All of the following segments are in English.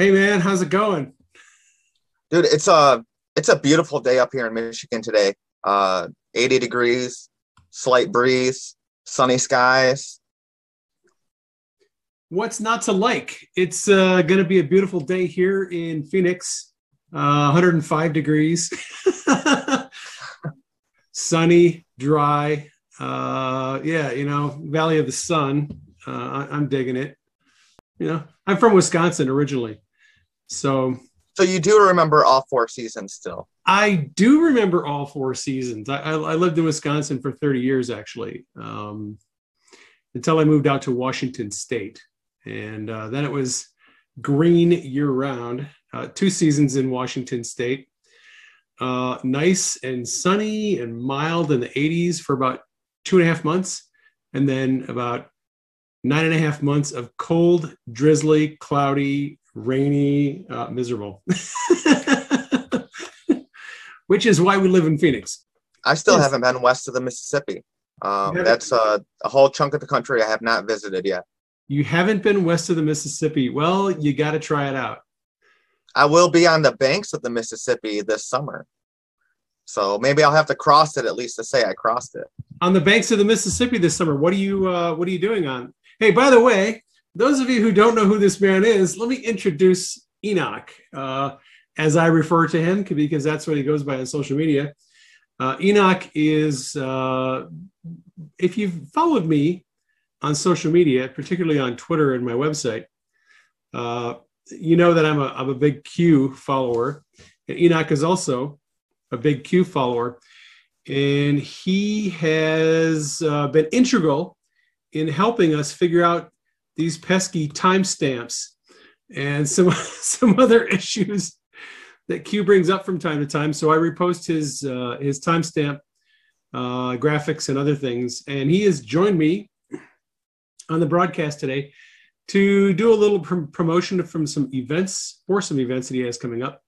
Hey man, how's it going? Dude, it's a beautiful day up here in Michigan today. 80 degrees, slight breeze, sunny skies. What's not to like? It's going to be a beautiful day here in Phoenix. 105 degrees. Sunny, dry. Valley of the Sun. I'm digging it. You know, I'm from Wisconsin originally. So you do remember all four seasons still? I do remember all four seasons. I lived in Wisconsin for 30 years, actually, until I moved out to Washington State. And then it was green year-round, 2 seasons in Washington State. Nice and sunny and mild in the 80s for about 2.5 months. And then about 9.5 months of cold, drizzly, cloudy, rainy, miserable, which is why we live in Phoenix. I still haven't been west of the Mississippi. That's a whole chunk of the country I have not visited yet. You haven't been west of the Mississippi. Well, you got to try it out. I will be on the banks of the Mississippi this summer. So maybe I'll have to cross it at least to say I crossed it. On the banks of the Mississippi this summer. What are you doing on? Hey, by the way, those of you who don't know who this man is, let me introduce Enoch, as I refer to him, because that's what he goes by on social media. Enoch is, if you've followed me on social media, particularly on Twitter and my website, you know that I'm a big Q follower. And Enoch is also a big Q follower. And he has been integral in helping us figure out these pesky timestamps and some other issues that Q brings up from time to time. So I repost his timestamp graphics and other things. And he has joined me on the broadcast today to do a little promotion for some events that he has coming up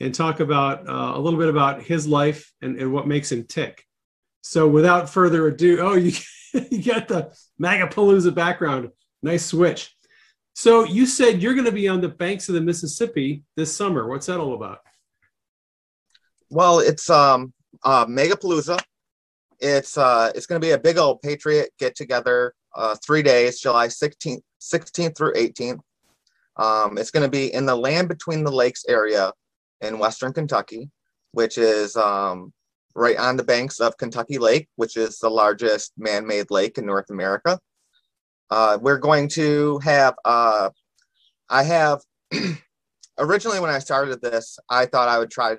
and talk about a little bit about his life and what makes him tick. So without further ado, you got the MAGApalooza background. Nice switch. So you said you're going to be on the banks of the Mississippi this summer. What's that all about? Well, it's MAGApalooza. It's going to be a big old Patriot get-together, 3 days, July 16th through 18th. It's going to be in the Land Between the Lakes area in western Kentucky, which is right on the banks of Kentucky Lake, which is the largest man-made lake in North America. We're going to have, originally when I started this, I thought I would try,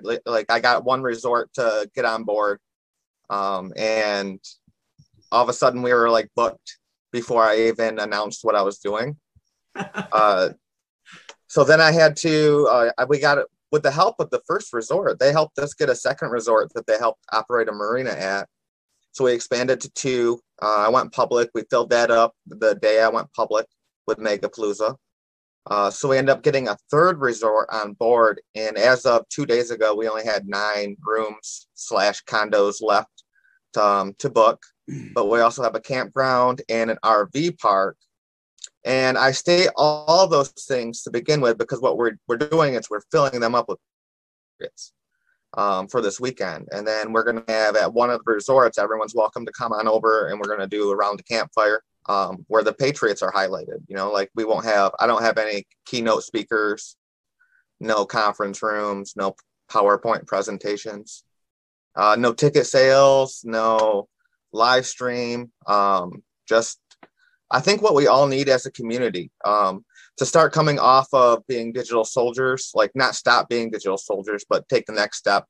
I got one resort to get on board. And all of a sudden we were booked before I even announced what I was doing. So then I had to, we got it with the help of the first resort. They helped us get a second resort that they helped operate a marina at. So we expanded to 2. I went public. We filled that up the day I went public with MAGApalooza. So we ended up getting a third resort on board. And as of 2 days ago, we only had 9 rooms /condos left to book. But we also have a campground and an RV park. And I state all those things to begin with because what we're doing is we're filling them up with tickets. For this weekend. And then we're going to have at one of the resorts, everyone's welcome to come on over and we're going to do around the campfire where the Patriots are highlighted. I don't have any keynote speakers, no conference rooms, no PowerPoint presentations, no ticket sales, no live stream. I think what we all need as a community to start coming off of being digital soldiers, not stop being digital soldiers, but take the next step,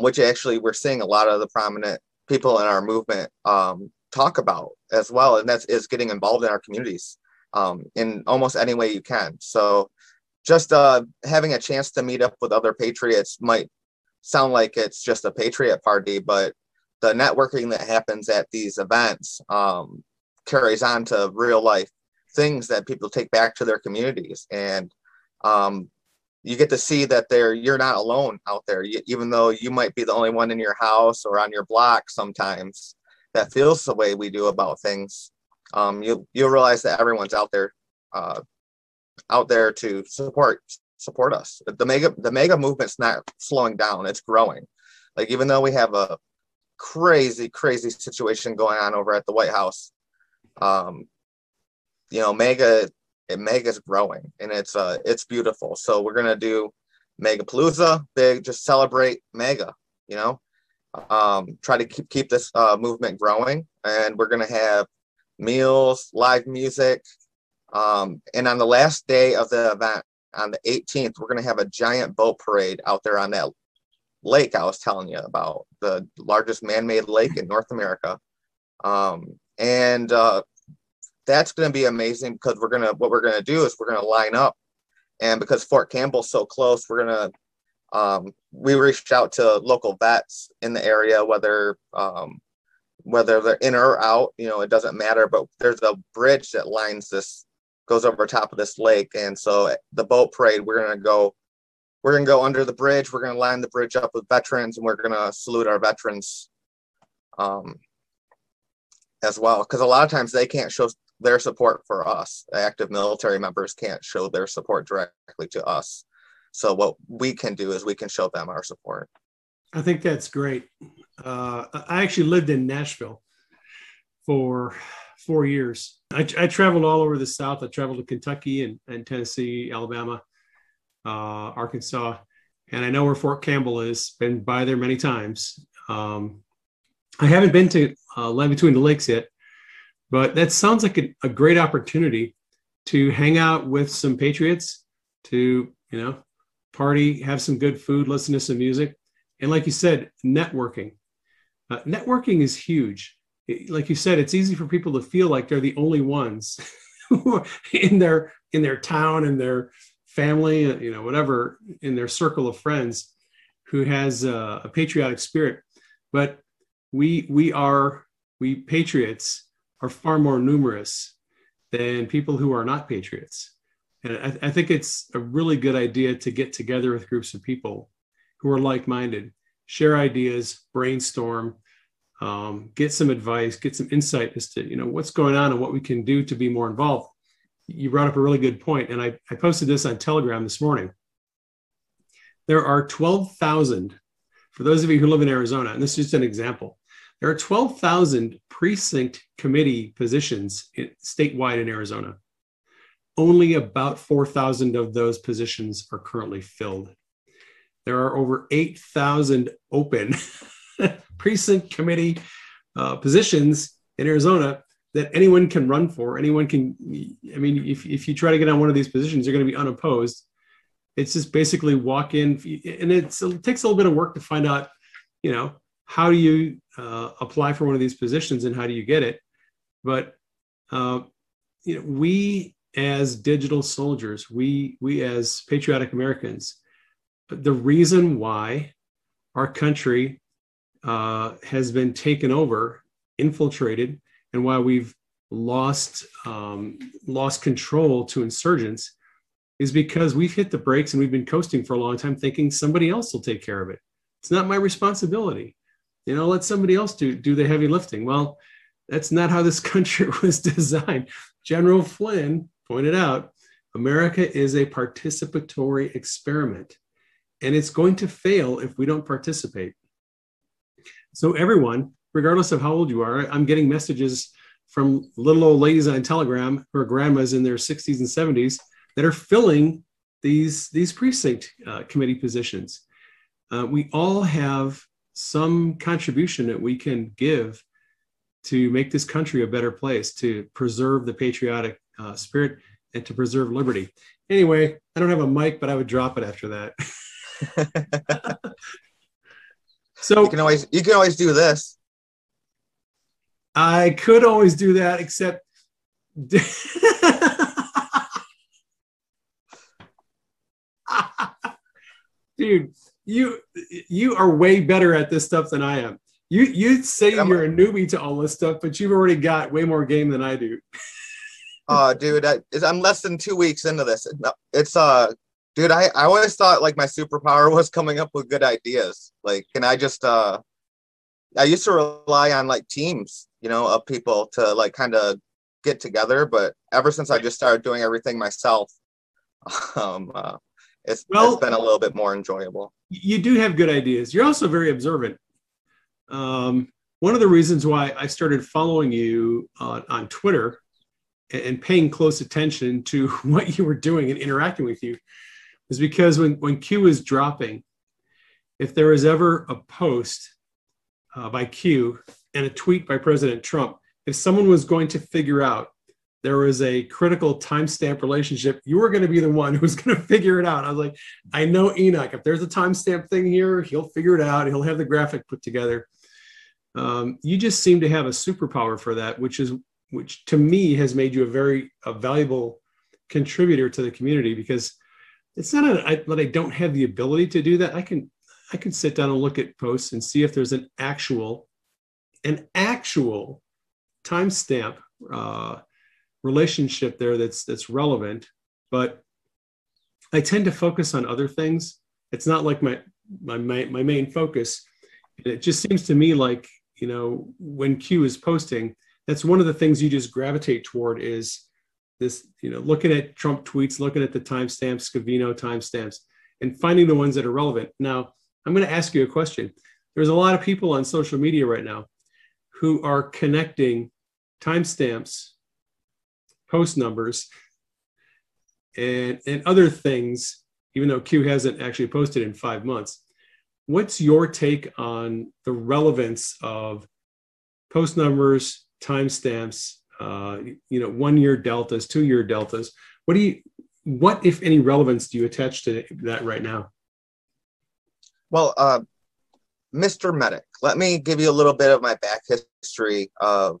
which actually we're seeing a lot of the prominent people in our movement talk about as well. And that is getting involved in our communities in almost any way you can. So just having a chance to meet up with other Patriots might sound like it's just a Patriot party, but the networking that happens at these events carries on to real life things that people take back to their communities. And you get to see that you're not alone out there, even though you might be the only one in your house or on your block sometimes. That feels the way we do about things. You'll realize that everyone's out there to support support us. The mega movement's not slowing down. It's growing. Like, even though we have a crazy situation going on over at the White House, mega's growing, and it's beautiful. So we're going to do MAGApalooza, big, just celebrate mega, try to keep this movement growing. And we're going to have meals, live music. And on the last day of the event, on the 18th, we're going to have a giant boat parade out there on that lake I was telling you about, the largest man-made lake in North America. That's going to be amazing, because we're going to line up. And because Fort Campbell's so close, we're going to, we reached out to local vets in the area, whether they're in or out, it doesn't matter, but there's a bridge that goes over top of this lake. And so the boat parade, we're going to go under the bridge. We're going to line the bridge up with veterans, and we're going to salute our veterans, as well. Cause a lot of times they can't show their support for us. Active military members can't show their support directly to us. So what we can do is we can show them our support. I think that's great. I actually lived in Nashville for 4 years. I traveled all over the South. I traveled to Kentucky and Tennessee, Alabama, Arkansas. And I know where Fort Campbell is. Been by there many times. I haven't been to Land Between the Lakes yet, but that sounds like a great opportunity to hang out with some patriots, to, party, have some good food, listen to some music. And like you said, networking. Networking is huge. Like you said, it's easy for people to feel like they're the only ones who are in their town, in their family, whatever, in their circle of friends who has a patriotic spirit. But we patriots are far more numerous than people who are not patriots. And I think it's a really good idea to get together with groups of people who are like-minded, share ideas, brainstorm, get some advice, get some insight as to, what's going on and what we can do to be more involved. You brought up a really good point, and I posted this on Telegram this morning. There are 12,000, for those of you who live in Arizona, and this is just an example, there are 12,000 precinct committee positions statewide in Arizona. Only about 4,000 of those positions are currently filled. There are over 8,000 open precinct committee positions in Arizona that anyone can run for. Anyone can, if you try to get on one of these positions, you're going to be unopposed. It's just basically walk in, and it takes a little bit of work to find out, how do you apply for one of these positions and how do you get it? But we as digital soldiers, we as patriotic Americans, the reason why our country has been taken over, infiltrated, and why we've lost control to insurgents is because we've hit the brakes and we've been coasting for a long time, thinking somebody else will take care of it. It's not my responsibility. Let somebody else do the heavy lifting. Well, that's not how this country was designed. General Flynn pointed out, America is a participatory experiment. And it's going to fail if we don't participate. So everyone, regardless of how old you are, I'm getting messages from little old ladies on Telegram who are grandmas in their 60s and 70s that are filling these precinct committee positions. We all have some contribution that we can give to make this country a better place, to preserve the patriotic spirit and to preserve liberty. Anyway, I don't have a mic, but I would drop it after that. So you can always do this. I could always do that, except dude, you are way better at this stuff than I am. You say you're a newbie to all this stuff, but you've already got way more game than I do. Dude, I'm less than 2 weeks into this. It's dude, I always thought like my superpower was coming up with good ideas. Like, can I just, I used to rely on like teams, of people to like kind of get together. But ever since I just started doing everything myself, It's been a little bit more enjoyable. You do have good ideas. You're also very observant. One of the reasons why I started following you on Twitter and paying close attention to what you were doing and interacting with you is because when Q is dropping, if there is ever a post by Q and a tweet by President Trump, if someone was going to figure out there was a critical timestamp relationship, you were going to be the one who was going to figure it out. I was like, I know Enoch. If there's a timestamp thing here, he'll figure it out. He'll have the graphic put together. You just seem to have a superpower for that, which to me has made you a valuable contributor to the community, because it's not that I don't have the ability to do that. I can sit down and look at posts and see if there's an actual timestamp relationship there that's relevant. But I tend to focus on other things. It's not like my main focus. It just seems to me like, you know, when Q is posting, that's one of the things you just gravitate toward is this, you know, looking at Trump tweets, looking at the timestamps, Scavino timestamps, and finding the ones that are relevant. Now, I'm going to ask you a question. There's a lot of people on social media right now who are connecting timestamps, post numbers, and other things, even though Q hasn't actually posted in 5 months. What's your take on the relevance of post numbers, timestamps, you know, 1 year deltas, 2 year deltas? What if any relevance do you attach to that right now? Well, Mr. Medic, let me give you a little bit of my back history of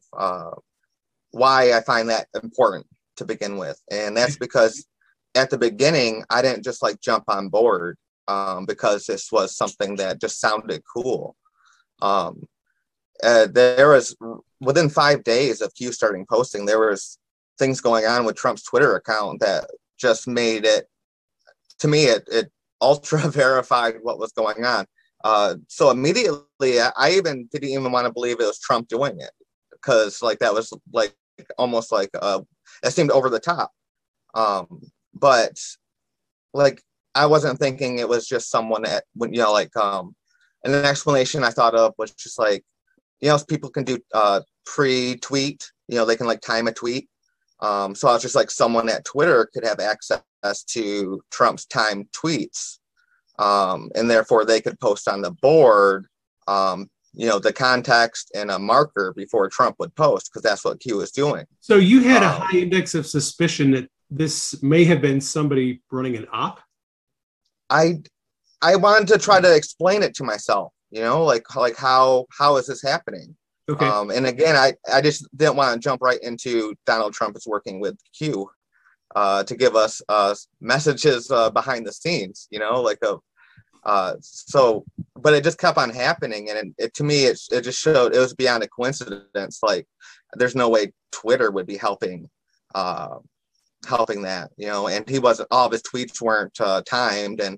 why I find that important to begin with. And that's because at the beginning, I didn't just like jump on board because this was something that just sounded cool. There was, within 5 days of Q starting posting, there was things going on with Trump's Twitter account that just made it, to me, it ultra verified what was going on. So immediately, I even didn't even want to believe it was Trump doing it, because like that was like almost like it seemed over the top. But like I wasn't thinking it was just someone that, you know, like and an explanation I thought of was just like, you know, people can do pre-tweet, you know, they can like time a tweet. So I was just like, someone at Twitter could have access to Trump's timed tweets, and therefore they could post on the board, you know, the context and a marker before Trump would post, because that's what Q was doing. So you had a high index of suspicion that this may have been somebody running an op? I wanted to try to explain it to myself, you know, like how is this happening? Okay. And again, I just didn't want to jump right into Donald Trump is working with Q to give us messages behind the scenes, you know, like a so, but it just kept on happening. And it to me, it just showed it was beyond a coincidence. Like there's no way Twitter would be helping that, you know, and he wasn't, all of his tweets weren't timed. And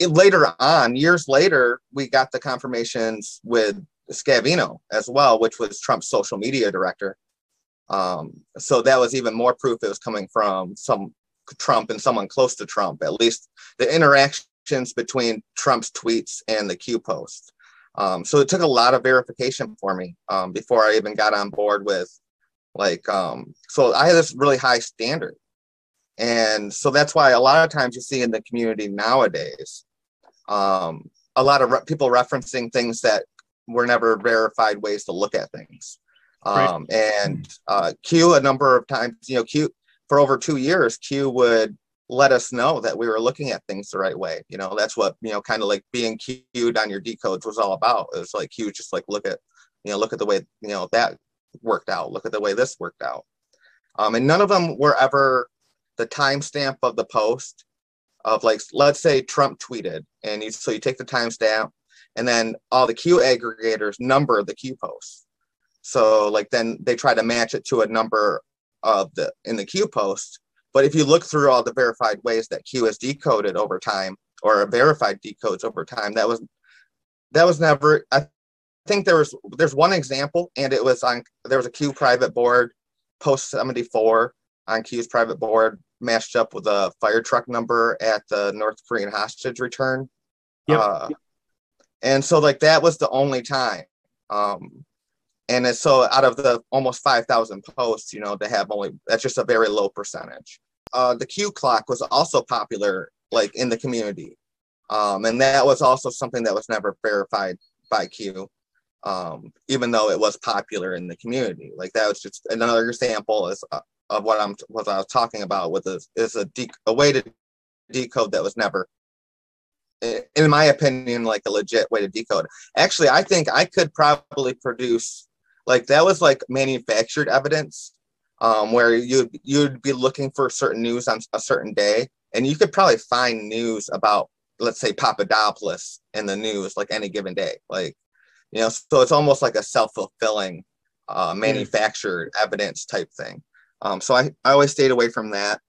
later on, years later, we got the confirmations with Scavino as well, which was Trump's social media director. So that was even more proof it was coming from some Trump and someone close to Trump, at least the interactions between Trump's tweets and the Q post. So it took a lot of verification for me before I even got on board with like, so I had this really high standard. And so that's why a lot of times you see in the community nowadays, a lot of people referencing things that were never verified ways to look at things. And Q a number of times, you know, Q for over 2 years, Q would let us know that we were looking at things the right way. You know, that's what, you know, kind of like being Q'd on your decodes was all about. It was like, Q just like, look at the way, you know, that worked out. Look at the way this worked out. And none of them were ever the timestamp of the post of like, let's say Trump tweeted, and so you take the timestamp, and then all the Q aggregators number the Q posts. So like then they try to match it to a number of in the Q post. But if you look through all the verified ways that Q is decoded over time, or verified decodes over time, that was never. I think there's one example, and it was on, there was a Q private board, post 74 on Q's private board matched up with a fire truck number at the North Korean hostage return. Yep. And so like that was the only time. And so out of the almost 5,000 posts, you know, to have only, that's just a very low percentage. The Q clock was also popular, like in the community. And that was also something that was never verified by Q, even though it was popular in the community. Like that was just another example of what I was talking about with this is a way to decode that was never, in my opinion, like a legit way to decode. Actually, I think I could probably produce, like that was like manufactured evidence, where you'd be looking for certain news on a certain day, and you could probably find news about, let's say, Papadopoulos in the news, like any given day, like, you know, so it's almost like a self-fulfilling manufactured evidence type thing. So I always stayed away from that.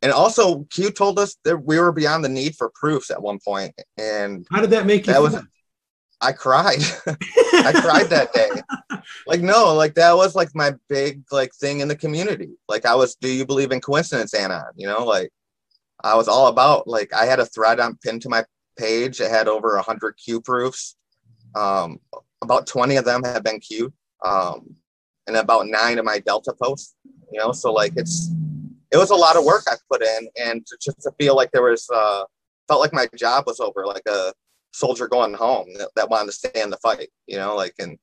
And also, Q told us that we were beyond the need for proofs at one point. And how did that make you feel? I cried. I cried that day. Like, no, like that was like my big like thing in the community. Like I was, do you believe in coincidence, Anna? You know, like I was all about, like I had a thread on pinned to my page. It had over 100 Q proofs. About 20 of them have been Q'd, and about 9 of my Delta posts, you know? So like it was a lot of work I put in, and just to feel like there was, felt like my job was over, like a soldier going home that wanted to stay in the fight, you know, like, and,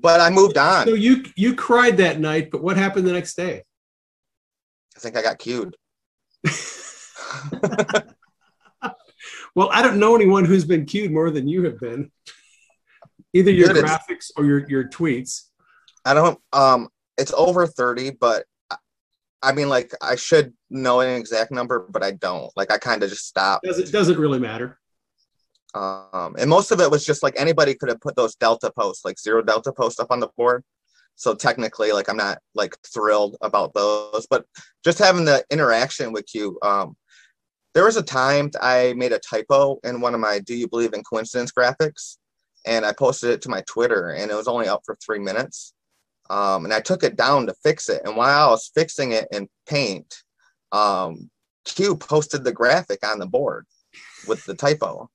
but I moved on. So you cried that night, but what happened the next day? I think I got Q'd. Well, I don't know anyone who's been Q'd more than you have been. Either your graphics or your tweets. I don't, it's over 30, but I mean, like, I should know an exact number, but I don't. Like, I kind of just stopped. It doesn't really matter. And most of it was just, like, anybody could have put those Delta posts, like, 0 Delta posts up on the board. So technically, like, I'm not, like, thrilled about those. But just having the interaction with you, there was a time I made a typo in one of my Do You Believe in Coincidence graphics, and I posted it to my Twitter, and it was only up for 3 minutes. And I took it down to fix it. And while I was fixing it in Paint, Q posted the graphic on the board with the typo.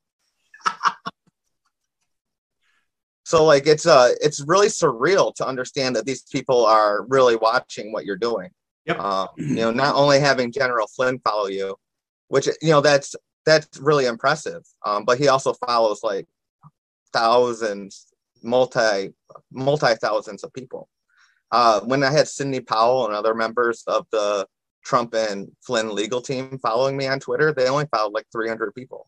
So like, it's really surreal to understand that these people are really watching what you're doing. Yep. You know, not only having General Flynn follow you, which, you know, that's really impressive. But he also follows like thousands, multi thousands of people. When I had Sydney Powell and other members of the Trump and Flynn legal team following me on Twitter, they only followed like 300 people.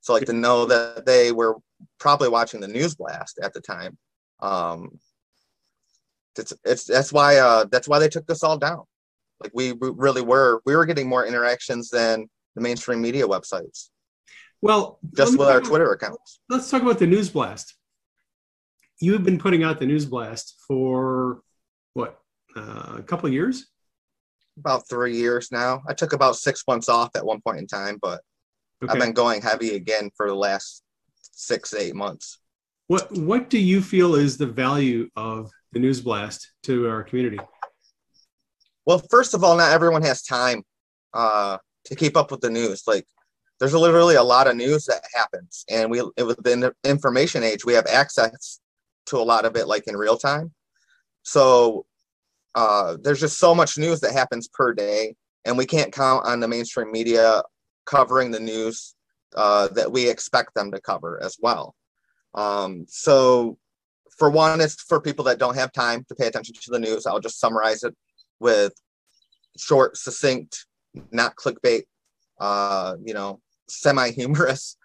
So like to know that they were probably watching the news blast at the time. That's why they took us all down. Like we really were, we were getting more interactions than the mainstream media websites. Well, just with our Twitter accounts. Let's talk about the news blast. You have been putting out the news blast for what, a couple of years? About 3 years now. I took about 6 months off at one point in time, but okay. I've been going heavy again for the last 6 to 8 months. What do you feel is the value of the news blast to our community? Well, first of all, not everyone has time to keep up with the news. Like there's literally a lot of news that happens, and within the information age, we have access to a lot of it, like in real time. So there's just so much news that happens per day, and we can't count on the mainstream media covering the news that we expect them to cover as well. So for one, it's for people that don't have time to pay attention to the news. I'll just summarize it with short, succinct, not clickbait, you know, semi-humorous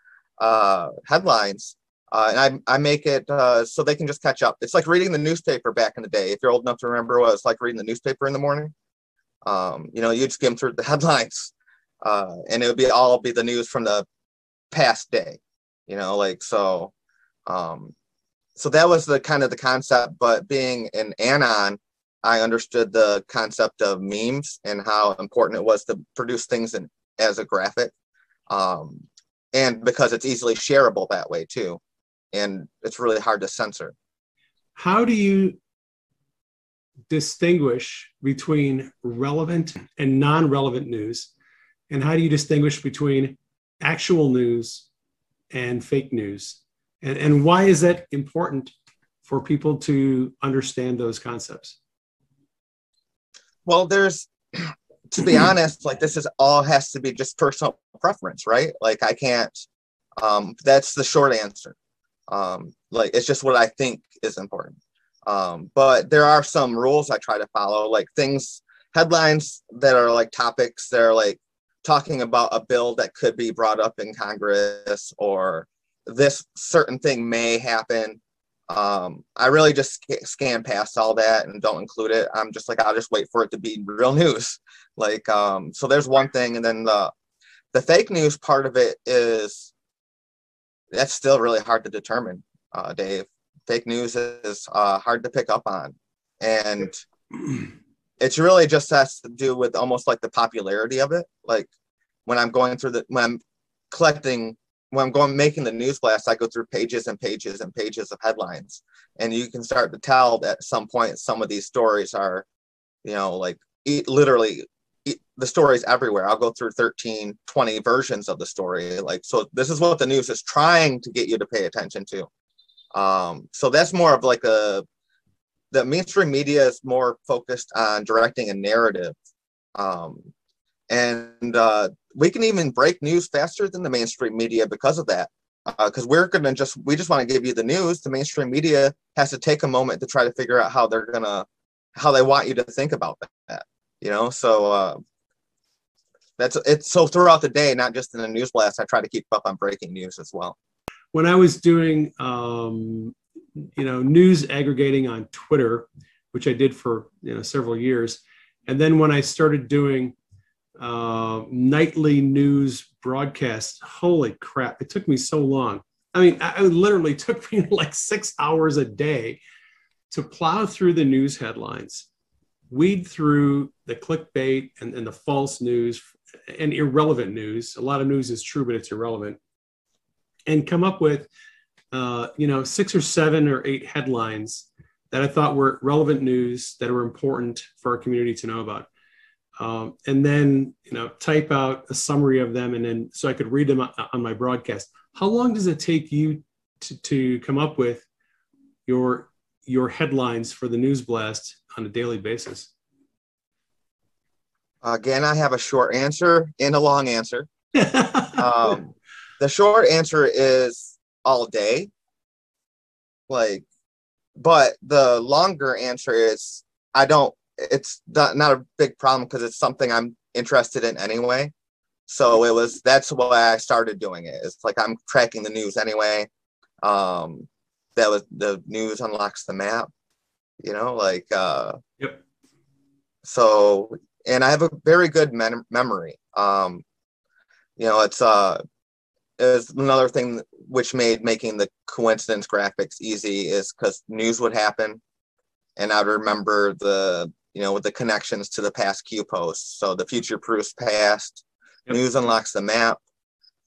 headlines. And I make it so they can just catch up. It's like reading the newspaper back in the day. If you're old enough to remember what it's like reading the newspaper in the morning, you know, you'd skim through the headlines and it would be all be the news from the past day, you know, like, so. So that was the kind of the concept. But being an anon, I understood the concept of memes and how important it was to produce things as a graphic. And because it's easily shareable that way too. And it's really hard to censor. How do you distinguish between relevant and non-relevant news? And how do you distinguish between actual news and fake news? And why is that important for people to understand those concepts? Well, there's, to be honest, like this is all has to be just personal preference, right? Like I can't, that's the short answer. Like it's just what I think is important. But there are some rules I try to follow, like things, headlines that are like topics that are like talking about a bill that could be brought up in Congress or this certain thing may happen. I really just scan past all that and don't include it. I'm just like, I'll just wait for it to be real news. Like, so there's one thing. And then the fake news part of it is, that's still really hard to determine, Dave. Fake news is hard to pick up on. And it's really just has to do with almost like the popularity of it. Like when I'm going through when I'm making the news blast, I go through pages and pages and pages of headlines. And you can start to tell that at some point, some of these stories are, you know, like the story's everywhere. I'll go through 13, 20 versions of the story. Like, so this is what the news is trying to get you to pay attention to. So that's more of like the mainstream media is more focused on directing a narrative. We can even break news faster than the mainstream media because of that. Because we just want to give you the news. The mainstream media has to take a moment to try to figure out how they want you to think about that. You know, so that's it. So throughout the day, not just in the news blast, I try to keep up on breaking news as well. When I was doing, news aggregating on Twitter, which I did for several years, and then when I started doing nightly news broadcasts, holy crap! It took me so long. I mean, it literally took me like 6 hours a day to plow through the news headlines, weed through the clickbait and the false news and irrelevant news. A lot of news is true, but it's irrelevant. And come up with, 6 or 7 or 8 headlines that I thought were relevant news that were important for our community to know about. And then, type out a summary of them and then so I could read them on my broadcast. How long does it take you to come up with your headlines for the news blast on a daily basis? Again, I have a short answer and a long answer. The short answer is all day. But the longer answer is it's not a big problem because it's something I'm interested in anyway. So that's why I started doing it. It's like I'm tracking the news anyway. That was the news unlocks the map, yep. So, and I have a very good memory. It's another thing which made making the coincidence graphics easy is because news would happen. And I'd remember with the connections to the past Q posts. So the future proofs past, yep. News unlocks the map.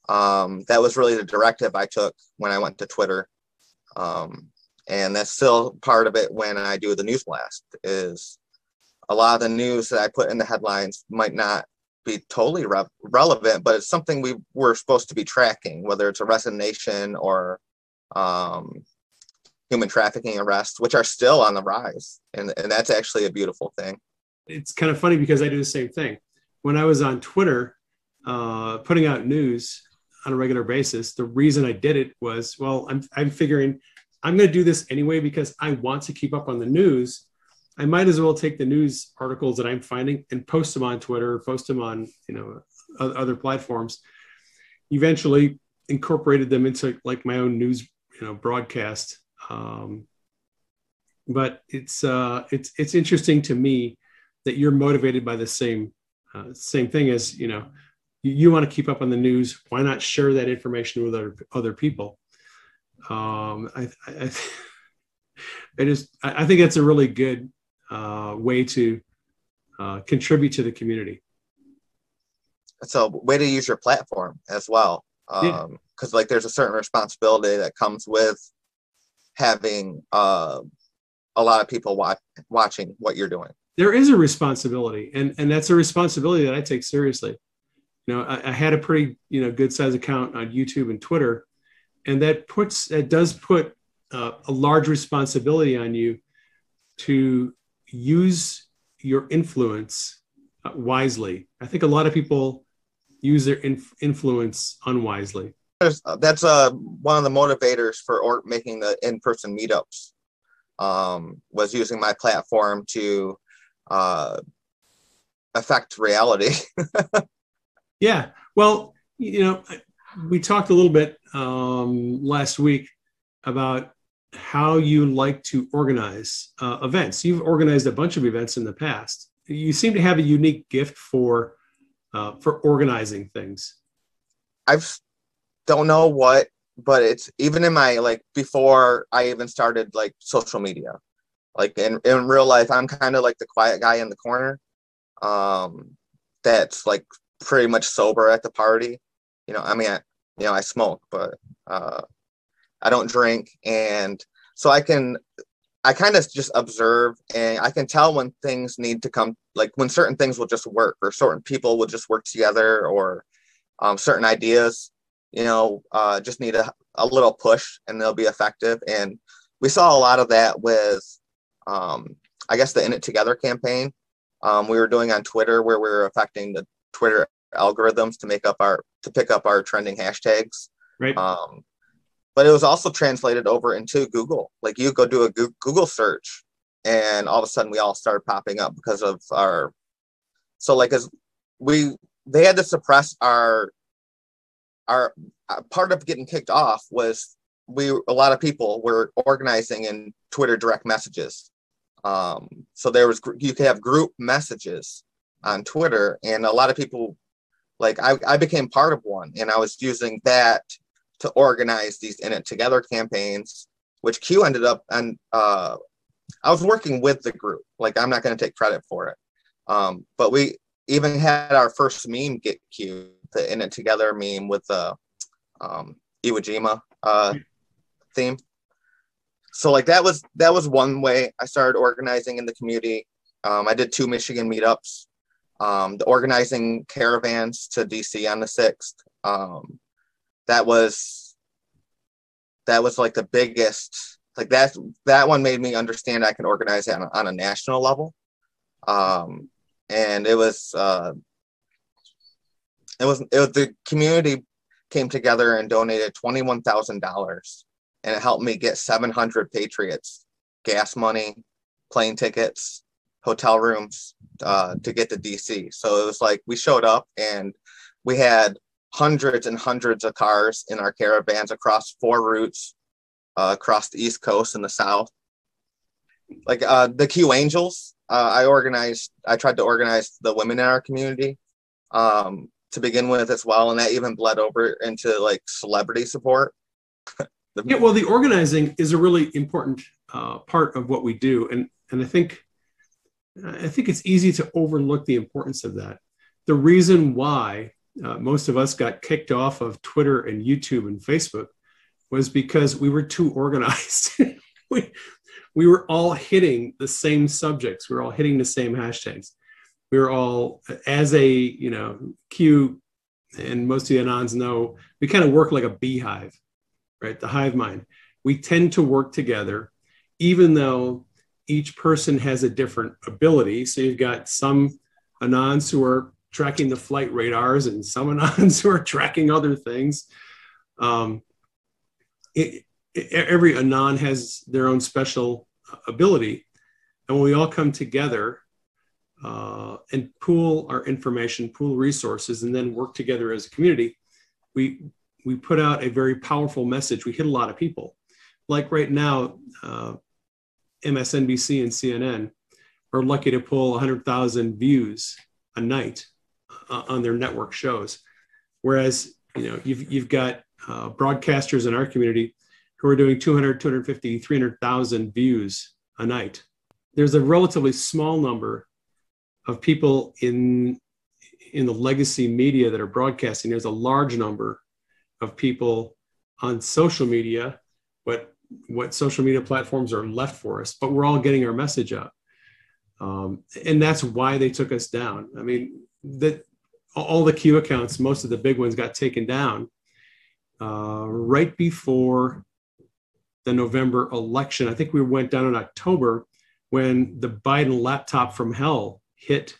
That was really the directive I took when I went to Twitter. And that's still part of it when I do the news blast is a lot of the news that I put in the headlines might not be totally relevant, but it's something we're supposed to be tracking, whether it's assassination or human trafficking arrests, which are still on the rise. And that's actually a beautiful thing. It's kind of funny because I do the same thing. When I was on Twitter, putting out news on a regular basis, the reason I did it was, I'm figuring I'm going to do this anyway because I want to keep up on the news. I might as well take the news articles that I'm finding and post them on Twitter, post them on, other platforms. Eventually incorporated them into like my own news, broadcast. But it's interesting to me that you're motivated by the same thing as, you want to keep up on the news. Why not share that information with other people? I think that's a really good way to contribute to the community. It's a way to use your platform as well. Because there's a certain responsibility that comes with having a lot of people watching what you're doing. There is a responsibility, and that's a responsibility that I take seriously. You know, I had a pretty, you know, good size account on YouTube and Twitter, and that does put a large responsibility on you to use your influence wisely. I think a lot of people use their influence unwisely. That's one of the motivators for making the in-person meetups, was using my platform to affect reality. Yeah. Well, you know, we talked a little bit last week about how you like to organize events. You've organized a bunch of events in the past. You seem to have a unique gift for organizing things. Don't know what, but it's even in my, like, before I even started like social media, like in real life, I'm kind of like the quiet guy in the corner. That's like pretty much sober at the party. You know, I mean, I smoke, but I don't drink. And so I kind of just observe, and I can tell when things need to come, like when certain things will just work, or certain people will just work together, or certain ideas, you know, just need a little push and they'll be effective. And we saw a lot of that with, I guess, the In It Together campaign we were doing on Twitter, where we were affecting the Twitter algorithms to pick up our trending hashtags. Right. But it was also translated over into Google. Like, you go do a Google search and all of a sudden we all started popping up because of our, so like as they had to suppress our part of getting kicked off was a lot of people were organizing in Twitter direct messages. So you could have group messages on Twitter, and a lot of people, like I became part of one, and I was using that to organize these In It Together campaigns, which Q ended up, and I was working with the group. Like, I'm not going to take credit for it. But we even had our first meme get Q, the In It Together meme with the Iwo Jima theme. So like that was one way I started organizing in the community. I did 2 Michigan meetups, the organizing caravans to DC on the 6th. That was like the biggest, like that one made me understand I can organize it on a national level. And it was the community came together and donated $21,000, and it helped me get 700 patriots, gas money, plane tickets, hotel rooms, to get to DC. So it was like, we showed up and we had hundreds and hundreds of cars in our caravans across 4 routes, across the East Coast and the South. Like, the Q Angels, I tried to organize the women in our community, to begin with as well. And that even bled over into like celebrity support. Yeah, well, the organizing is a really important part of what we do. And I think it's easy to overlook the importance of that. The reason why most of us got kicked off of Twitter and YouTube and Facebook was because we were too organized. We were all hitting the same subjects. We were all hitting the same hashtags. We were all, as a, you know, Q and most of the Anons know, we kind of work like a beehive, right? The hive mind. We tend to work together, even though each person has a different ability. So you've got some Anons who are tracking the flight radars and some Anons who are tracking other things. Every Anon has their own special ability. And when we all come together, and pool our information, pool resources, and then work together as a community, we put out a very powerful message. We hit a lot of people. Like right now, MSNBC and CNN are lucky to pull 100,000 views a night on their network shows. Whereas, you know, you've got broadcasters in our community who are doing 200, 250, 300,000 views a night. There's a relatively small number of people in the legacy media that are broadcasting. There's a large number of people on social media, but what social media platforms are left for us, but we're all getting our message out. And that's why they took us down. I mean, that all the Q accounts, most of the big ones got taken down right before the November election. I think we went down in October when the Biden laptop from hell hit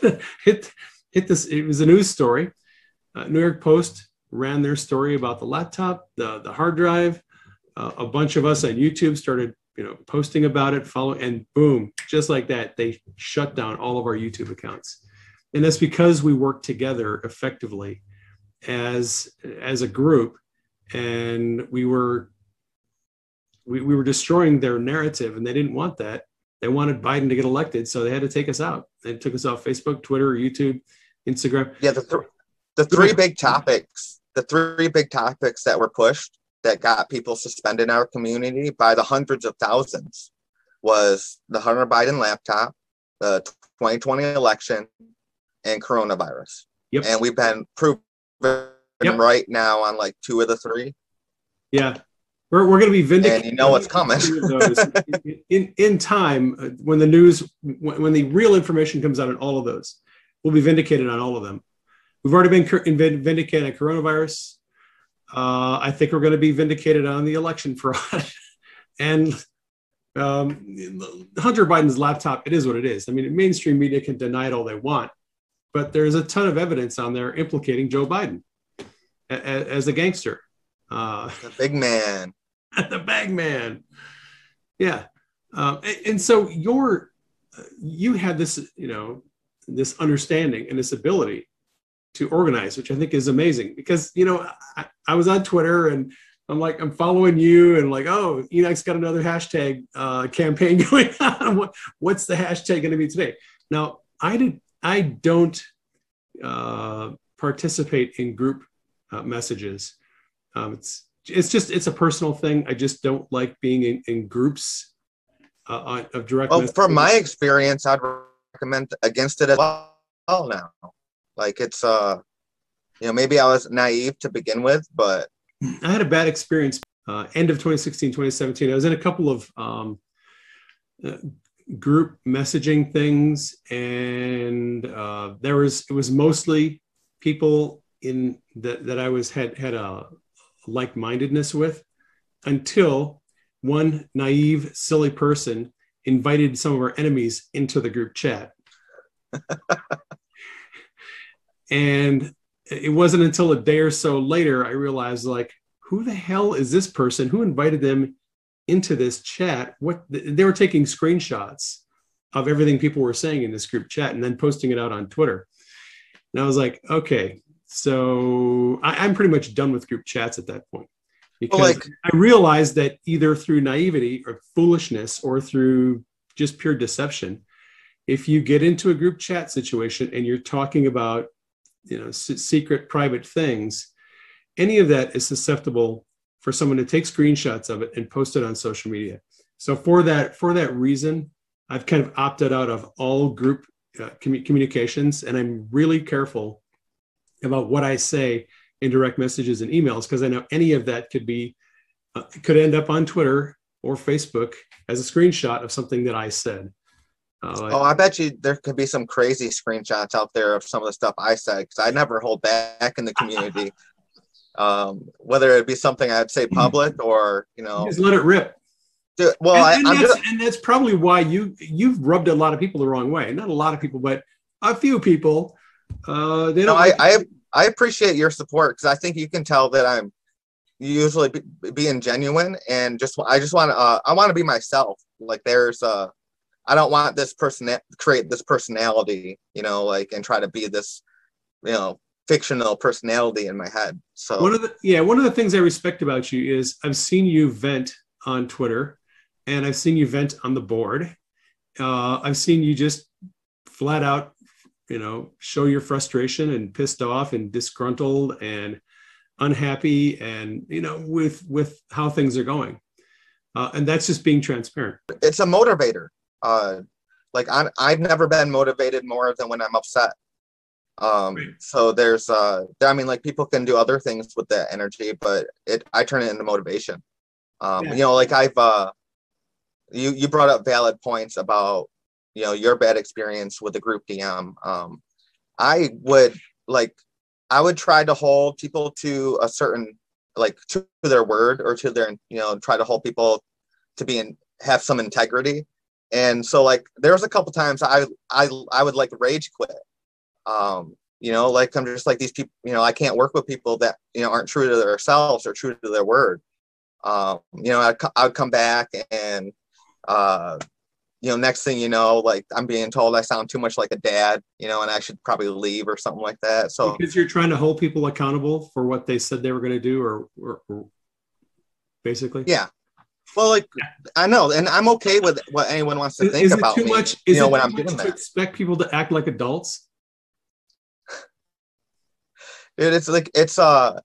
this. It was a news story. New York Post ran their story about the laptop, the hard drive. A bunch of us on YouTube started, posting about it, and boom, just like that, they shut down all of our YouTube accounts. And that's because we work together effectively as a group, and we were destroying their narrative, and they didn't want that. They wanted Biden to get elected, so they had to take us out. They took us off Facebook, Twitter, YouTube, Instagram. Yeah, the three big topics that were pushed that got people suspended in our community by the hundreds of thousands was the Hunter Biden laptop, the 2020 election, and coronavirus. Yep. And we've been proven right now on like two of the three. Yeah. We're going to be vindicated. And you know what's coming. in time, when the news, when the real information comes out on all of those, we'll be vindicated on all of them. We've already been vindicated on coronavirus. I think we're going to be vindicated on the election fraud. And Hunter Biden's laptop, it is what it is. I mean, mainstream media can deny it all they want, but there's a ton of evidence on there implicating Joe Biden as a gangster. The big man. The bag man. Yeah. And so you had this, this understanding and this ability to organize, which I think is amazing because, I was on Twitter and I'm following you and oh, Enoch's got another hashtag campaign going on. What's the hashtag going to be today? Now, I don't participate in group messages. It's a personal thing. I just don't like being in groups of direct. Well, from my experience, I'd recommend against it as well now. Like it's, maybe I was naive to begin with, but. I had a bad experience end of 2016, 2017. I was in a couple of group messaging things, and it was mostly people in that I was had a like-mindedness with, until one naive, silly person invited some of our enemies into the group chat. And it wasn't until a day or so later I realized, who the hell is this person? Who invited them into this chat? What they were taking screenshots of everything people were saying in this group chat and then posting it out on Twitter. And I was like, okay, so I'm pretty much done with group chats at that point, because I realized that either through naivety or foolishness or through just pure deception, if you get into a group chat situation and you're talking about secret private things, any of that is susceptible for someone to take screenshots of it and post it on social media. So for that reason, I've kind of opted out of all group communications, and I'm really careful about what I say in direct messages and emails, because I know any of that could end up on Twitter or Facebook as a screenshot of something that I said. I bet you there could be some crazy screenshots out there of some of the stuff I said, because I never hold back in the community, whether it be something I'd say public or, Just let it rip. And that's probably why you've rubbed a lot of people the wrong way. Not a lot of people, but a few people. I appreciate your support, because I think you can tell that I'm usually being genuine, and I want to be myself. I don't want this person to create this personality, and try to be this, fictional personality in my head. So one of the things I respect about you is I've seen you vent on Twitter, and I've seen you vent on the board. I've seen you just flat out, show your frustration and pissed off and disgruntled and unhappy and, with how things are going. And that's just being transparent. It's a motivator. I've never been motivated more than when I'm upset. So there's, people can do other things with that energy, but I turn it into motivation. You know, like I've, you brought up valid points about, you know, your bad experience with the group DM. I would try to hold people to a certain, like, to their word or to their, you know, try to hold people to be in, have some integrity. And so, like, there was a couple times I would like rage quit. You know, like, I'm just like, these people, you know, I can't work with people that, you know, aren't true to themselves or true to their word. You know, I'd come back and, you know, next thing you know, like, I'm being told I sound too much like a dad, you know, and I should probably leave or something like that. So because you're trying to hold people accountable for what they said they were going to do or basically. Yeah. Well, like, yeah. I know, and I'm okay with what anyone wants to think about me. Is it too much? Is it too much to expect people to act like adults? Dude, it's like, it's the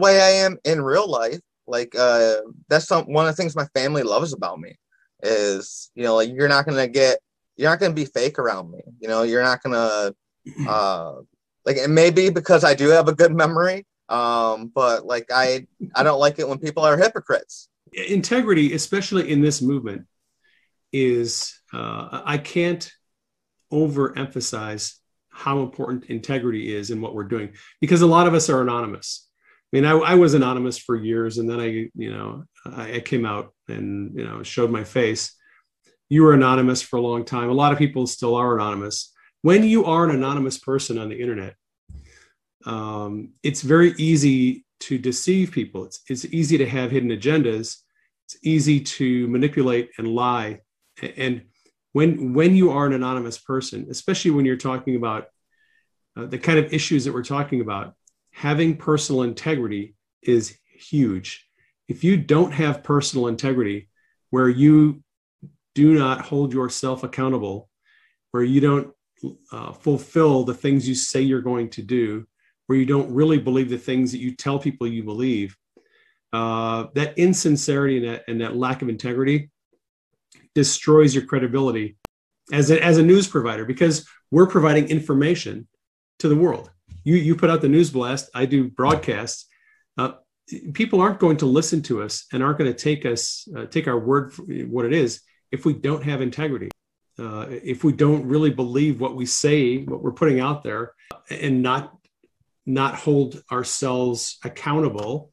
way I am in real life. Like, that's one of the things my family loves about me. Is, you know, like, you're not gonna be fake around me, you know, you're not gonna like, it may be because I do have a good memory, but like I don't like it when people are hypocrites. Integrity, especially in this movement, is I can't overemphasize how important integrity is in what we're doing, because a lot of us are anonymous. I mean, I was anonymous for years, and then I came out and, you know, showed my face. You were anonymous for a long time. A lot of people still are anonymous. When you are an anonymous person on the internet, it's very easy to deceive people. It's easy to have hidden agendas. It's easy to manipulate and lie. And when you are an anonymous person, especially when you're talking about the kind of issues that we're talking about, having personal integrity is huge. If you don't have personal integrity, where you do not hold yourself accountable, where you don't fulfill the things you say you're going to do, where you don't really believe the things that you tell people you believe, that insincerity and that lack of integrity destroys your credibility as a news provider, because we're providing information to the world. You put out the news blast. I do broadcasts. People aren't going to listen to us and aren't going to take our word for what it is if we don't have integrity, if we don't really believe what we say, what we're putting out there, and not hold ourselves accountable.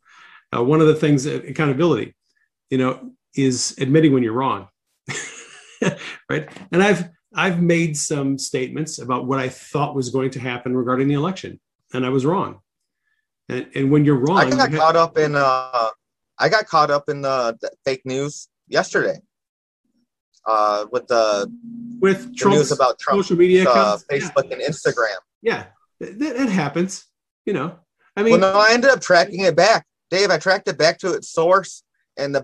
One of the things, accountability, you know, is admitting when you're wrong, right? And I've made some statements about what I thought was going to happen regarding the election, and I was wrong. And when you're wrong, I got caught up in the fake news yesterday with Trump's news about Trump's social media accounts, Facebook and Instagram. Yeah, that happens. You know, I mean, well, no, I ended up tracking it back, Dave. I tracked it back to its source, and the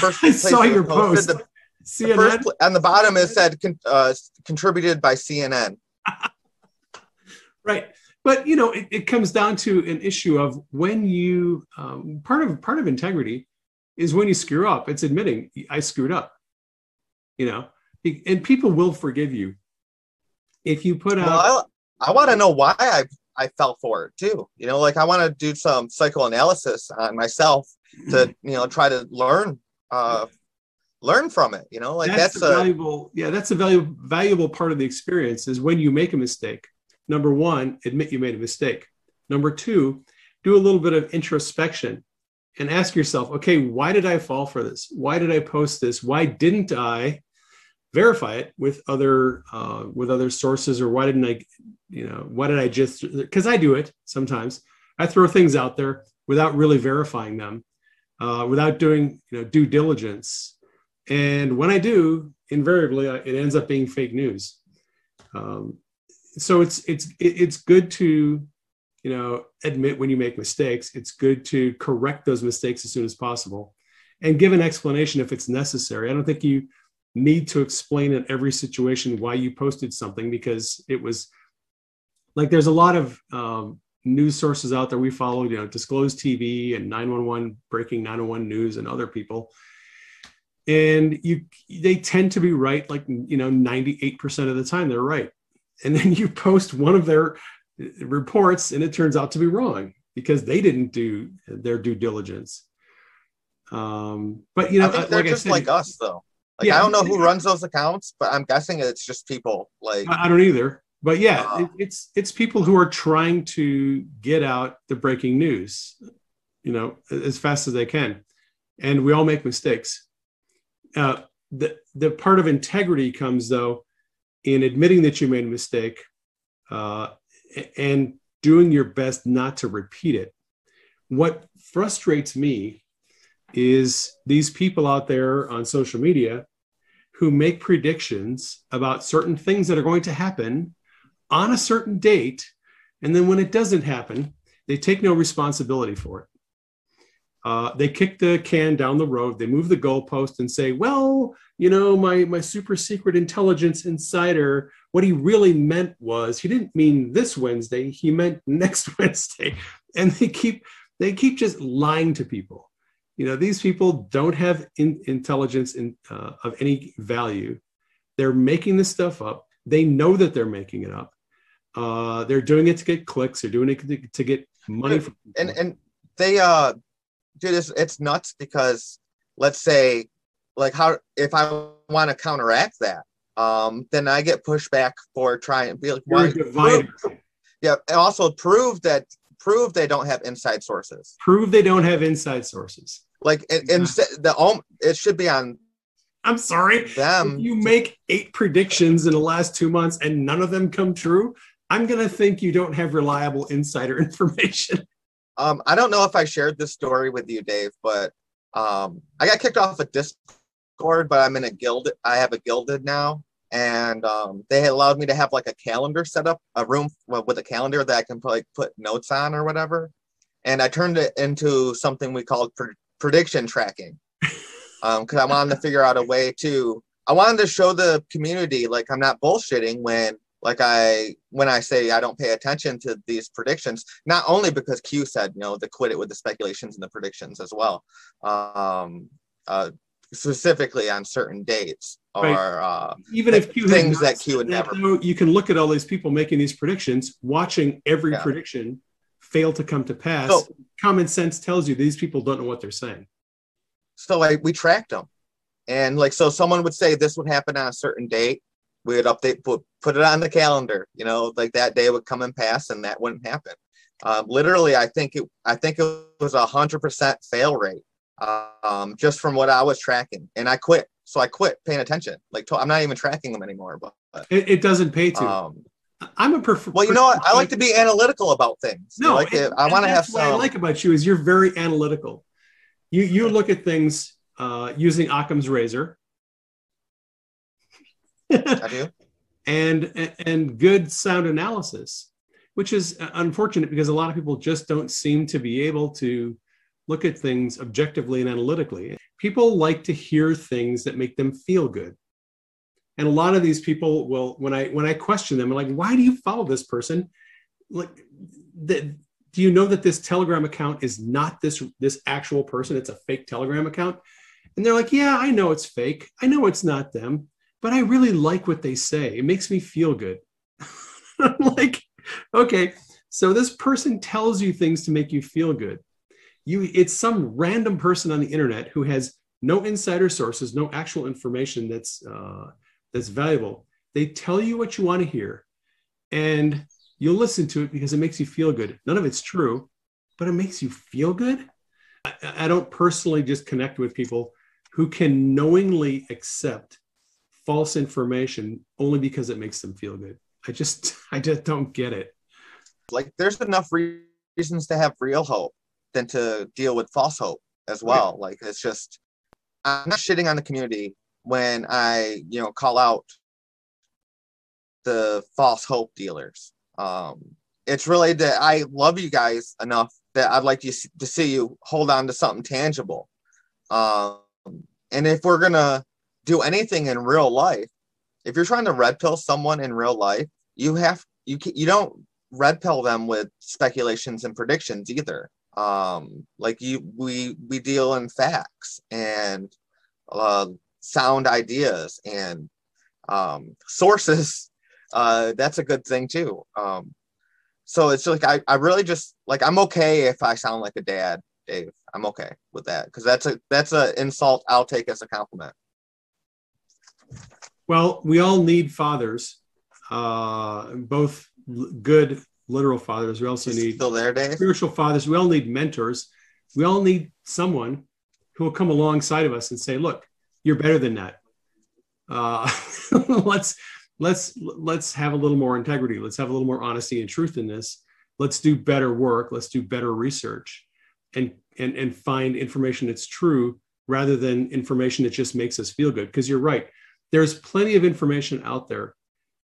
first place I saw your post. CNN? First, on the bottom it said contributed by CNN. Right. But, you know, it comes down to an issue of when you part of integrity is when you screw up. It's admitting I screwed up, you know, and people will forgive you if you put out. Well, I want to know why I fell for it, too. You know, like, I want to do some psychoanalysis on myself to, you know, try to learn from it, you know, like that's a valuable part of the experience is when you make a mistake. Number one, admit you made a mistake. Number two, do a little bit of introspection and ask yourself, okay, why did I fall for this? Why did I post this? Why didn't I verify it with other sources? Or why didn't I, you know, why did I just, because I do it sometimes. I throw things out there without really verifying them, without doing, you know, due diligence. And when I do, invariably, it ends up being fake news. So it's good to, you know, admit when you make mistakes. It's good to correct those mistakes as soon as possible and give an explanation if it's necessary. I don't think you need to explain in every situation why you posted something, because it was like, there's a lot of news sources out there we follow, you know, Disclosed TV and 911, Breaking 911 News and other people. And they tend to be right, like, you know, 98% of the time they're right. And then you post one of their reports and it turns out to be wrong because they didn't do their due diligence. But, you know, I think they're like just like us, though. Like, yeah, I don't know who runs those accounts, but I'm guessing it's just people like. I don't either. But yeah, it's people who are trying to get out the breaking news, you know, as fast as they can. And we all make mistakes. The part of integrity comes, though, in admitting that you made a mistake and doing your best not to repeat it. What frustrates me is these people out there on social media who make predictions about certain things that are going to happen on a certain date. And then when it doesn't happen, they take no responsibility for it. They kick the can down the road. They move the goalpost and say, well, you know, my super secret intelligence insider, what he really meant was he didn't mean this Wednesday. He meant next Wednesday. And they keep just lying to people. You know, these people don't have intelligence of any value. They're making this stuff up. They know that they're making it up. They're doing it to get clicks. They're doing it to get money. And they... Dude, it's nuts because let's say, like, how if I want to counteract that, then I get pushback for trying and be like, why, yeah, and also prove they don't have inside sources. Prove they don't have inside sources. Like, it should be on. I'm sorry, them. If you make 8 predictions in the last 2 months and none of them come true, I'm gonna think you don't have reliable insider information. I don't know if I shared this story with you, Dave, but I got kicked off of Discord, but I'm in a guild. I have a guilded now, and they allowed me to have like a calendar set up, a room with a calendar that I can like put notes on or whatever. And I turned it into something we called prediction tracking because I wanted to figure out a way to. I wanted to show the community like I'm not bullshitting when I say I don't pay attention to these predictions, not only because Q said, you know, to quit it with the speculations and the predictions as well, specifically on certain dates or right. Even if Q things that Q would never. You can look at all these people making these predictions, watching every prediction fail to come to pass. So, common sense tells you these people don't know what they're saying. So we tracked them. And like, so someone would say this would happen on a certain date. We would update, put it on the calendar, you know, like that day would come and pass and that wouldn't happen. Literally, I think it was 100% fail rate just from what I was tracking. And I quit. So I quit paying attention. Like, I'm not even tracking them anymore. But it doesn't pay to. I'm a perfect. Well, you know what? I like to be analytical about things. No, like I want to have some. What I like about you is you're very analytical. You look at things using Occam's razor. I do. and good sound analysis, which is unfortunate because a lot of people just don't seem to be able to look at things objectively and analytically. People like to hear things that make them feel good, and a lot of these people will. When I question them, I'm like, "Why do you follow this person? Like, do you know that this Telegram account is not this actual person? It's a fake Telegram account." And they're like, "Yeah, I know it's fake. I know it's not them. But I really like what they say. It makes me feel good." I'm like, okay, so this person tells you things to make you feel good. It's some random person on the internet who has no insider sources, no actual information that's valuable. They tell you what you want to hear, and you'll listen to it because it makes you feel good. None of it's true, but it makes you feel good. I don't personally just connect with people who can knowingly accept false information only because it makes them feel good. I just don't get it. Like, there's enough reasons to have real hope than to deal with false hope as well. Right. Like, it's just, I'm not shitting on the community when I, you know, call out the false hope dealers. It's really that I love you guys enough that I'd like you to see you hold on to something tangible. And if we're gonna do anything in real life, if you're trying to red pill someone in real life, you don't red pill them with speculations and predictions either. Like, we deal in facts and sound ideas and sources. That's a good thing too. So it's like I really just like, I'm okay if I sound like a dad Dave. I'm okay with that because that's an insult I'll take as a compliment. Well, we all need fathers, both good literal fathers. We also need still there, Dave? Spiritual fathers. We all need mentors. We all need someone who will come alongside of us and say, "Look, you're better than that. Let's have a little more integrity. Let's have a little more honesty and truth in this. Let's do better work. Let's do better research, and find information that's true rather than information that just makes us feel good." Because you're right. There's plenty of information out there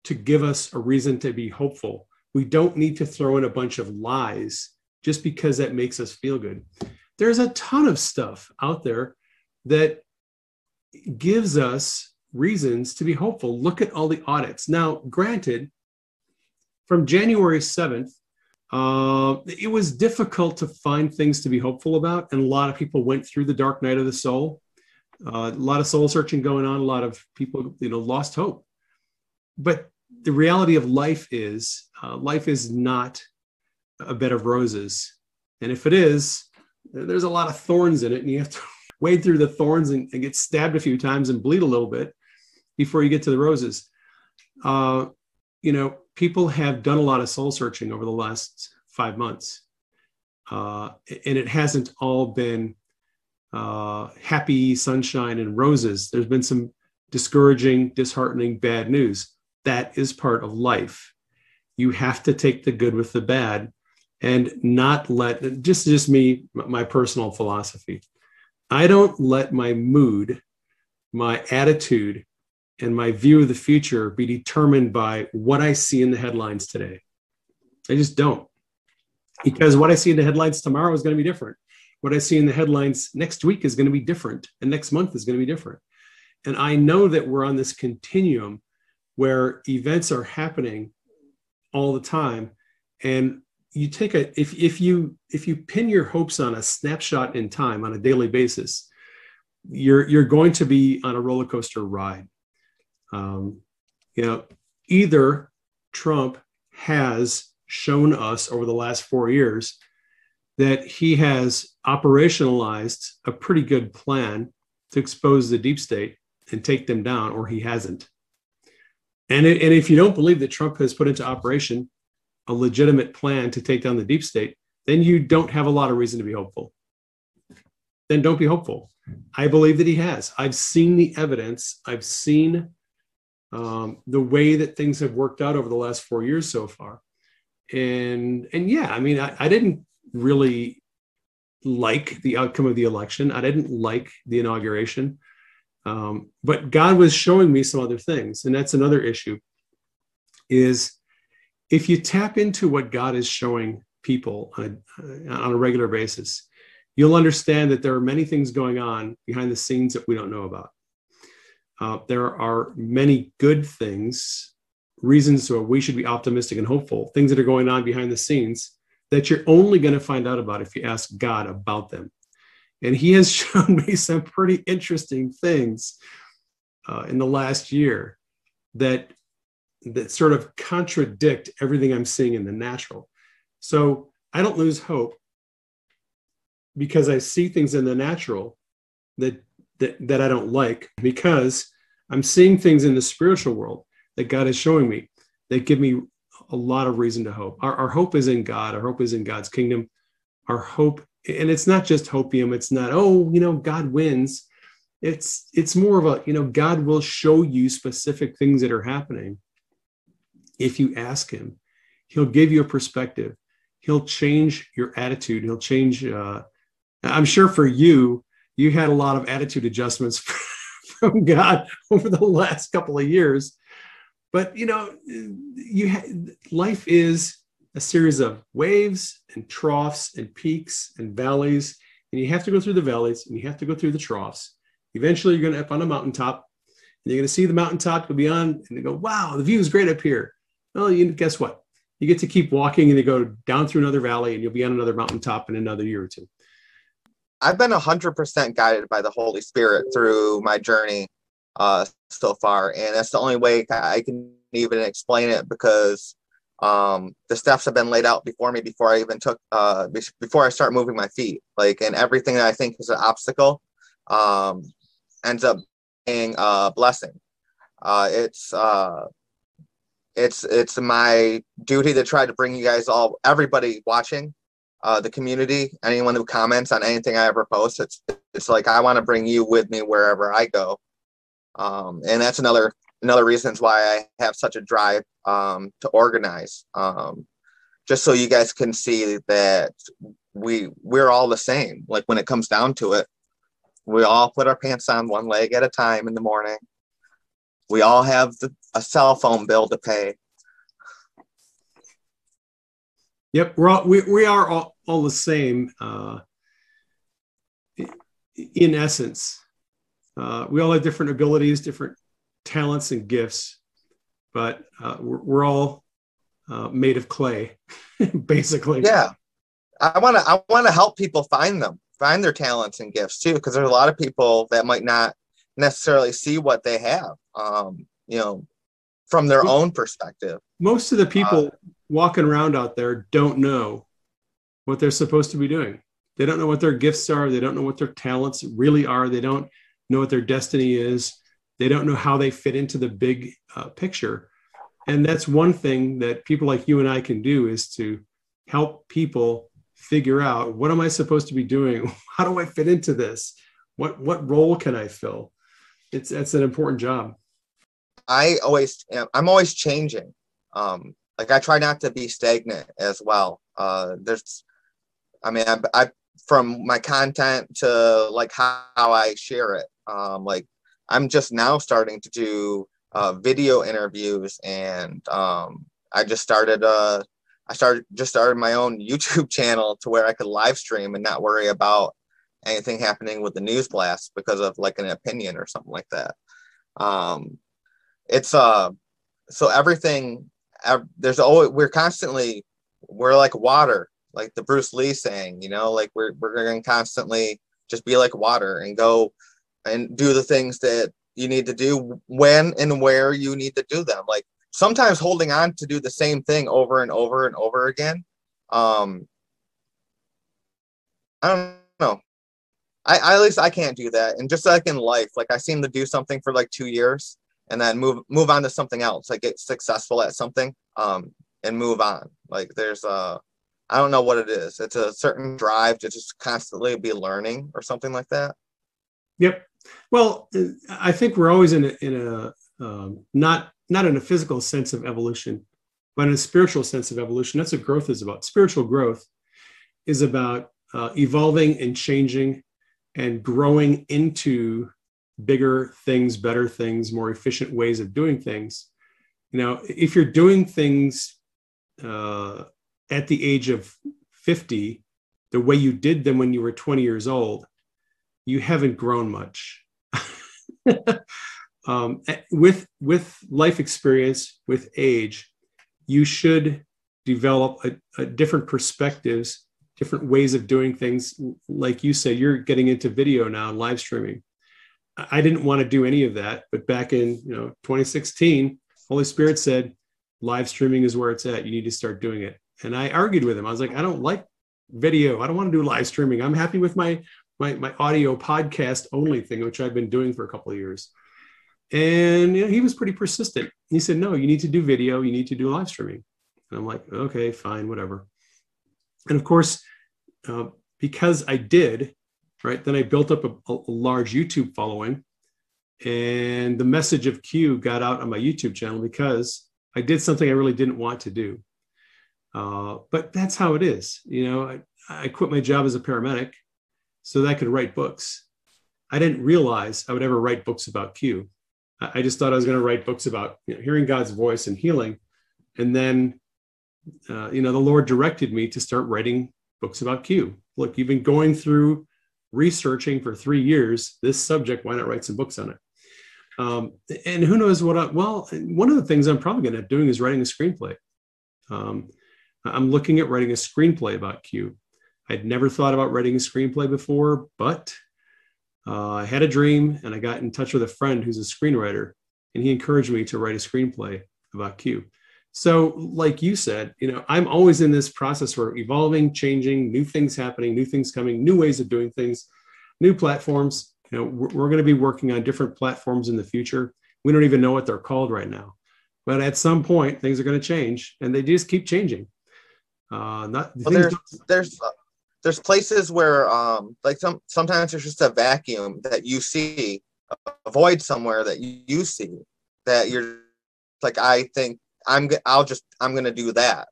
to give us a reason to be hopeful. We don't need to throw in a bunch of lies just because that makes us feel good. There's a ton of stuff out there that gives us reasons to be hopeful. Look at all the audits. Now, granted, from January 7th, it was difficult to find things to be hopeful about. And a lot of people went through the dark night of the soul. A lot of soul searching going on. A lot of people, lost hope. But the reality of life is not a bed of roses. And if it is, there's a lot of thorns in it. And you have to wade through the thorns and get stabbed a few times and bleed a little bit before you get to the roses. People have done a lot of soul searching over the last 5 months. And it hasn't all been happy sunshine and roses. There's been some discouraging, disheartening, bad news. That is part of life. You have to take the good with the bad and not let, just me, my personal philosophy. I don't let my mood, my attitude, and my view of the future be determined by what I see in the headlines today. I just don't. Because what I see in the headlines tomorrow is going to be different. What I see in the headlines next week is going to be different. And next month is going to be different. And I know that we're on this continuum where events are happening all the time. And you take if you pin your hopes on a snapshot in time on a daily basis, you're going to be on a roller coaster ride. Either Trump has shown us over the last 4 years that he has operationalized a pretty good plan to expose the deep state and take them down, or he hasn't. And if you don't believe that Trump has put into operation a legitimate plan to take down the deep state, then you don't have a lot of reason to be hopeful. Then don't be hopeful. I believe that he has. I've seen the evidence. I've seen the way that things have worked out over the last 4 years so far. I didn't really like the outcome of the election. I didn't like the inauguration, but God was showing me some other things. And that's another issue is if you tap into what God is showing people on a regular basis, you'll understand that there are many things going on behind the scenes that we don't know about. There are many good things, reasons why we should be optimistic and hopeful, things that are going on behind the scenes that you're only going to find out about if you ask God about them. And he has shown me some pretty interesting things in the last year that sort of contradict everything I'm seeing in the natural. So I don't lose hope because I see things in the natural that I don't like, because I'm seeing things in the spiritual world that God is showing me that give me a lot of reason to hope. Our hope is in God. Our hope is in God's kingdom. Our hope, and it's not just hopium. It's not, God wins. It's more of a, God will show you specific things that are happening. If you ask him, he'll give you a perspective. He'll change your attitude. He'll change. I'm sure for you, you had a lot of attitude adjustments from God over the last couple of years. But, life is a series of waves and troughs and peaks and valleys. And you have to go through the valleys and you have to go through the troughs. Eventually, you're going to up on a mountaintop. And you're going to see the mountaintop go beyond and you go, wow, the view is great up here. Well, guess what? You get to keep walking and you go down through another valley and you'll be on another mountaintop in another year or two. I've been 100% guided by the Holy Spirit through my journey so far. And that's the only way I can even explain it because The steps have been laid out before me before I even took, before I start moving my feet, like, and everything that I think is an obstacle, ends up being a blessing. It's my duty to try to bring you guys all, everybody watching, the community, anyone who comments on anything I ever post, it's like, I want to bring you with me wherever I go. And that's another reasons why I have such a drive, to organize, just so you guys can see that we're all the same. Like, when it comes down to it, we all put our pants on one leg at a time in the morning. We all have a cell phone bill to pay. Yep, we are all the same in essence. We all have different abilities, different talents and gifts, but we're all made of clay, basically. Yeah, I wanna help people find their talents and gifts too, because there's a lot of people that might not necessarily see what they have, from their own perspective. Most of the people walking around out there don't know what they're supposed to be doing. They don't know what their gifts are. They don't know what their talents really are. They don't know what their destiny is. They don't know how they fit into the big picture. And that's one thing that people like you and I can do, is to help people figure out, what am I supposed to be doing? How do I fit into this? What role can I fill? It's an important job. I'm always changing. Like, I try not to be stagnant as well. I from my content to like how I share it. Like, I'm just now starting to do video interviews, and I started my own YouTube channel to where I could live stream and not worry about anything happening with the news blast because of like an opinion or something like that. So everything, there's always, we're like water, like the Bruce Lee saying, like we're going to constantly just be like water and go and do the things that you need to do when and where you need to do them. Like, sometimes holding on to do the same thing over and over and over again. I don't know. I at least I can't do that. And just like in life, like I seem to do something for like 2 years and then move on to something else. I get successful at something and move on. Like, there's I don't know what it is. It's a certain drive to just constantly be learning or something like that. Yep. Well, I think we're always in a not in a physical sense of evolution, but in a spiritual sense of evolution. That's what growth is about. Spiritual growth is about evolving and changing and growing into bigger things, better things, more efficient ways of doing things. If you're doing things at the age of 50, the way you did them when you were 20 years old, you haven't grown much. With life experience, with age, you should develop a different perspectives, different ways of doing things. Like you say, you're getting into video now and live streaming. I didn't want to do any of that, but back in 2016, Holy Spirit said, live streaming is where it's at. You need to start doing it. And I argued with him. I was like, I don't like video. I don't want to do live streaming. I'm happy with my audio podcast only thing, which I've been doing for a couple of years. And he was pretty persistent. He said, no, you need to do video. You need to do live streaming. And I'm like, okay, fine, whatever. And of course, because I did, right, then I built up a large YouTube following, and the message of Q got out on my YouTube channel because I did something I really didn't want to do. But that's how it is. I quit my job as a paramedic so that I could write books. I didn't realize I would ever write books about Q. I just thought I was going to write books about hearing God's voice and healing. And then the Lord directed me to start writing books about Q. Look, you've been going through researching for 3 years, this subject, why not write some books on it? And who knows one of the things I'm probably going to end up doing is writing a screenplay. I'm looking at writing a screenplay about Q. I'd never thought about writing a screenplay before, but I had a dream and I got in touch with a friend who's a screenwriter, and he encouraged me to write a screenplay about Q. So like you said, you know, I'm always in this process where evolving, changing, new things happening, new things coming, new ways of doing things, new platforms. You know, we're going to be working on different platforms in the future. We don't even know what they're called right now. But at some point, things are going to change, and they just keep changing. There's places where like sometimes there's just a vacuum that you see, a void somewhere that you see that you're like, I think I'm going to do that.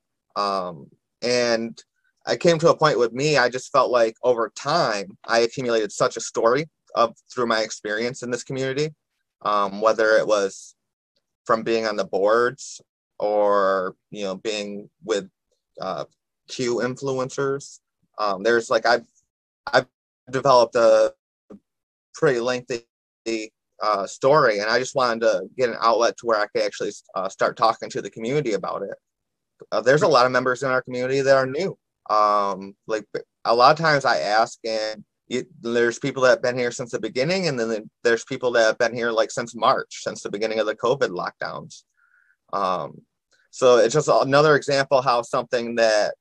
And I came to a point with me, I just felt like over time, I accumulated such a story through my experience in this community, whether it was from being on the boards or, you know, being with Q influencers. There's like, I've developed a pretty lengthy story, and I just wanted to get an outlet to where I could actually start talking to the community about it. There's a lot of members in our community that are new. Like a lot of times I ask, and there's people that have been here since the beginning, and then there's people that have been here like since March, since the beginning of the COVID lockdowns. So it's just another example how something that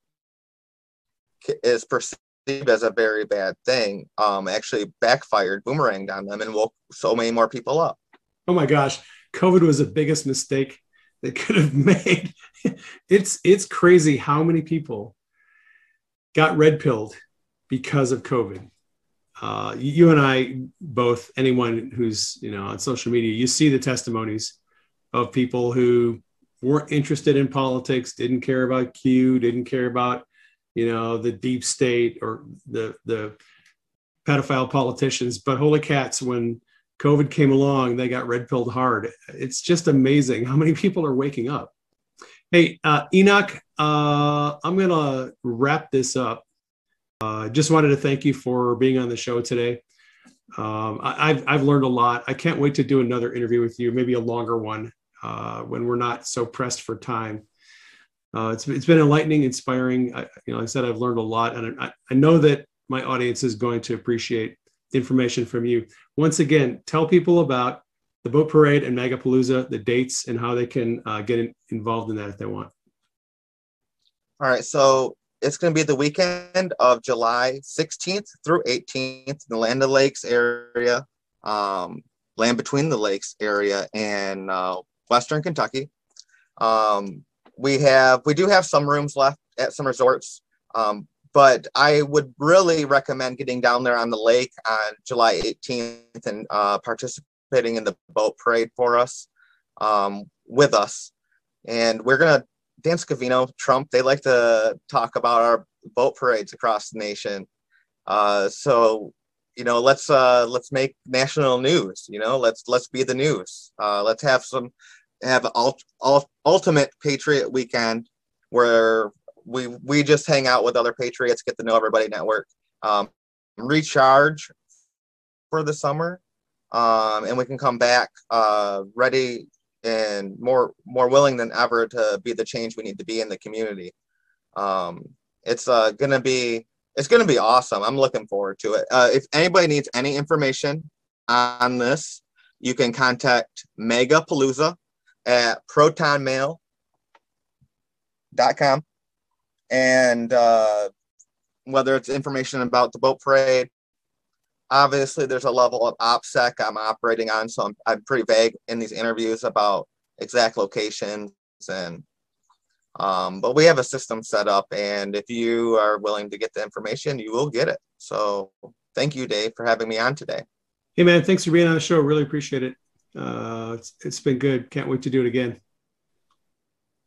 is perceived as a very bad thing actually backfired, boomeranged on them, and woke so many more people up. Oh my gosh, COVID was the biggest mistake they could have made. It's crazy how many people got red pilled because of COVID. You and I both, anyone who's, you know, on social media, you see the testimonies of people who weren't interested in politics, didn't care about Q, didn't care about, you know, the deep state or the pedophile politicians, but holy cats, when COVID came along, they got red-pilled hard. It's just amazing how many people are waking up. Hey, Enoch, I'm going to wrap this up. Just wanted to thank you for being on the show today. I've learned a lot. I can't wait to do another interview with you, maybe a longer one when we're not so pressed for time. It's been enlightening, inspiring. Like I said, I've learned a lot, and I know that my audience is going to appreciate information from you. Once again, tell people about the boat parade and MAGApalooza, the dates, and how they can get involved in that if they want. All right, so it's going to be the weekend of July 16th through 18th in the Land of the Lakes area, Land Between the Lakes area, and Western Kentucky. We do have some rooms left at some resorts, but I would really recommend getting down there on the lake on July 18th and participating in the boat parade for us, with us. And we're going to, Dan Scavino, Trump, they like to talk about our boat parades across the nation. So, you know, let's make national news, you know, let's be the news. Let's have some... have an ultimate Patriot weekend where we just hang out with other Patriots, get to know everybody, network, recharge for the summer, and we can come back ready and more willing than ever to be the change we need to be in the community. It's gonna be awesome. I'm looking forward to it. If anybody needs any information on this, you can contact MAGApalooza at protonmail.com, and whether it's information about the boat parade. Obviously there's a level of OPSEC I'm operating on, so I'm pretty vague in these interviews about exact locations, and but we have a system set up, and if you are willing to get the information, you will get it. So thank you, Dave, for having me on today. Hey man, thanks for being on the show, really appreciate it. It's been good. Can't wait to do it again.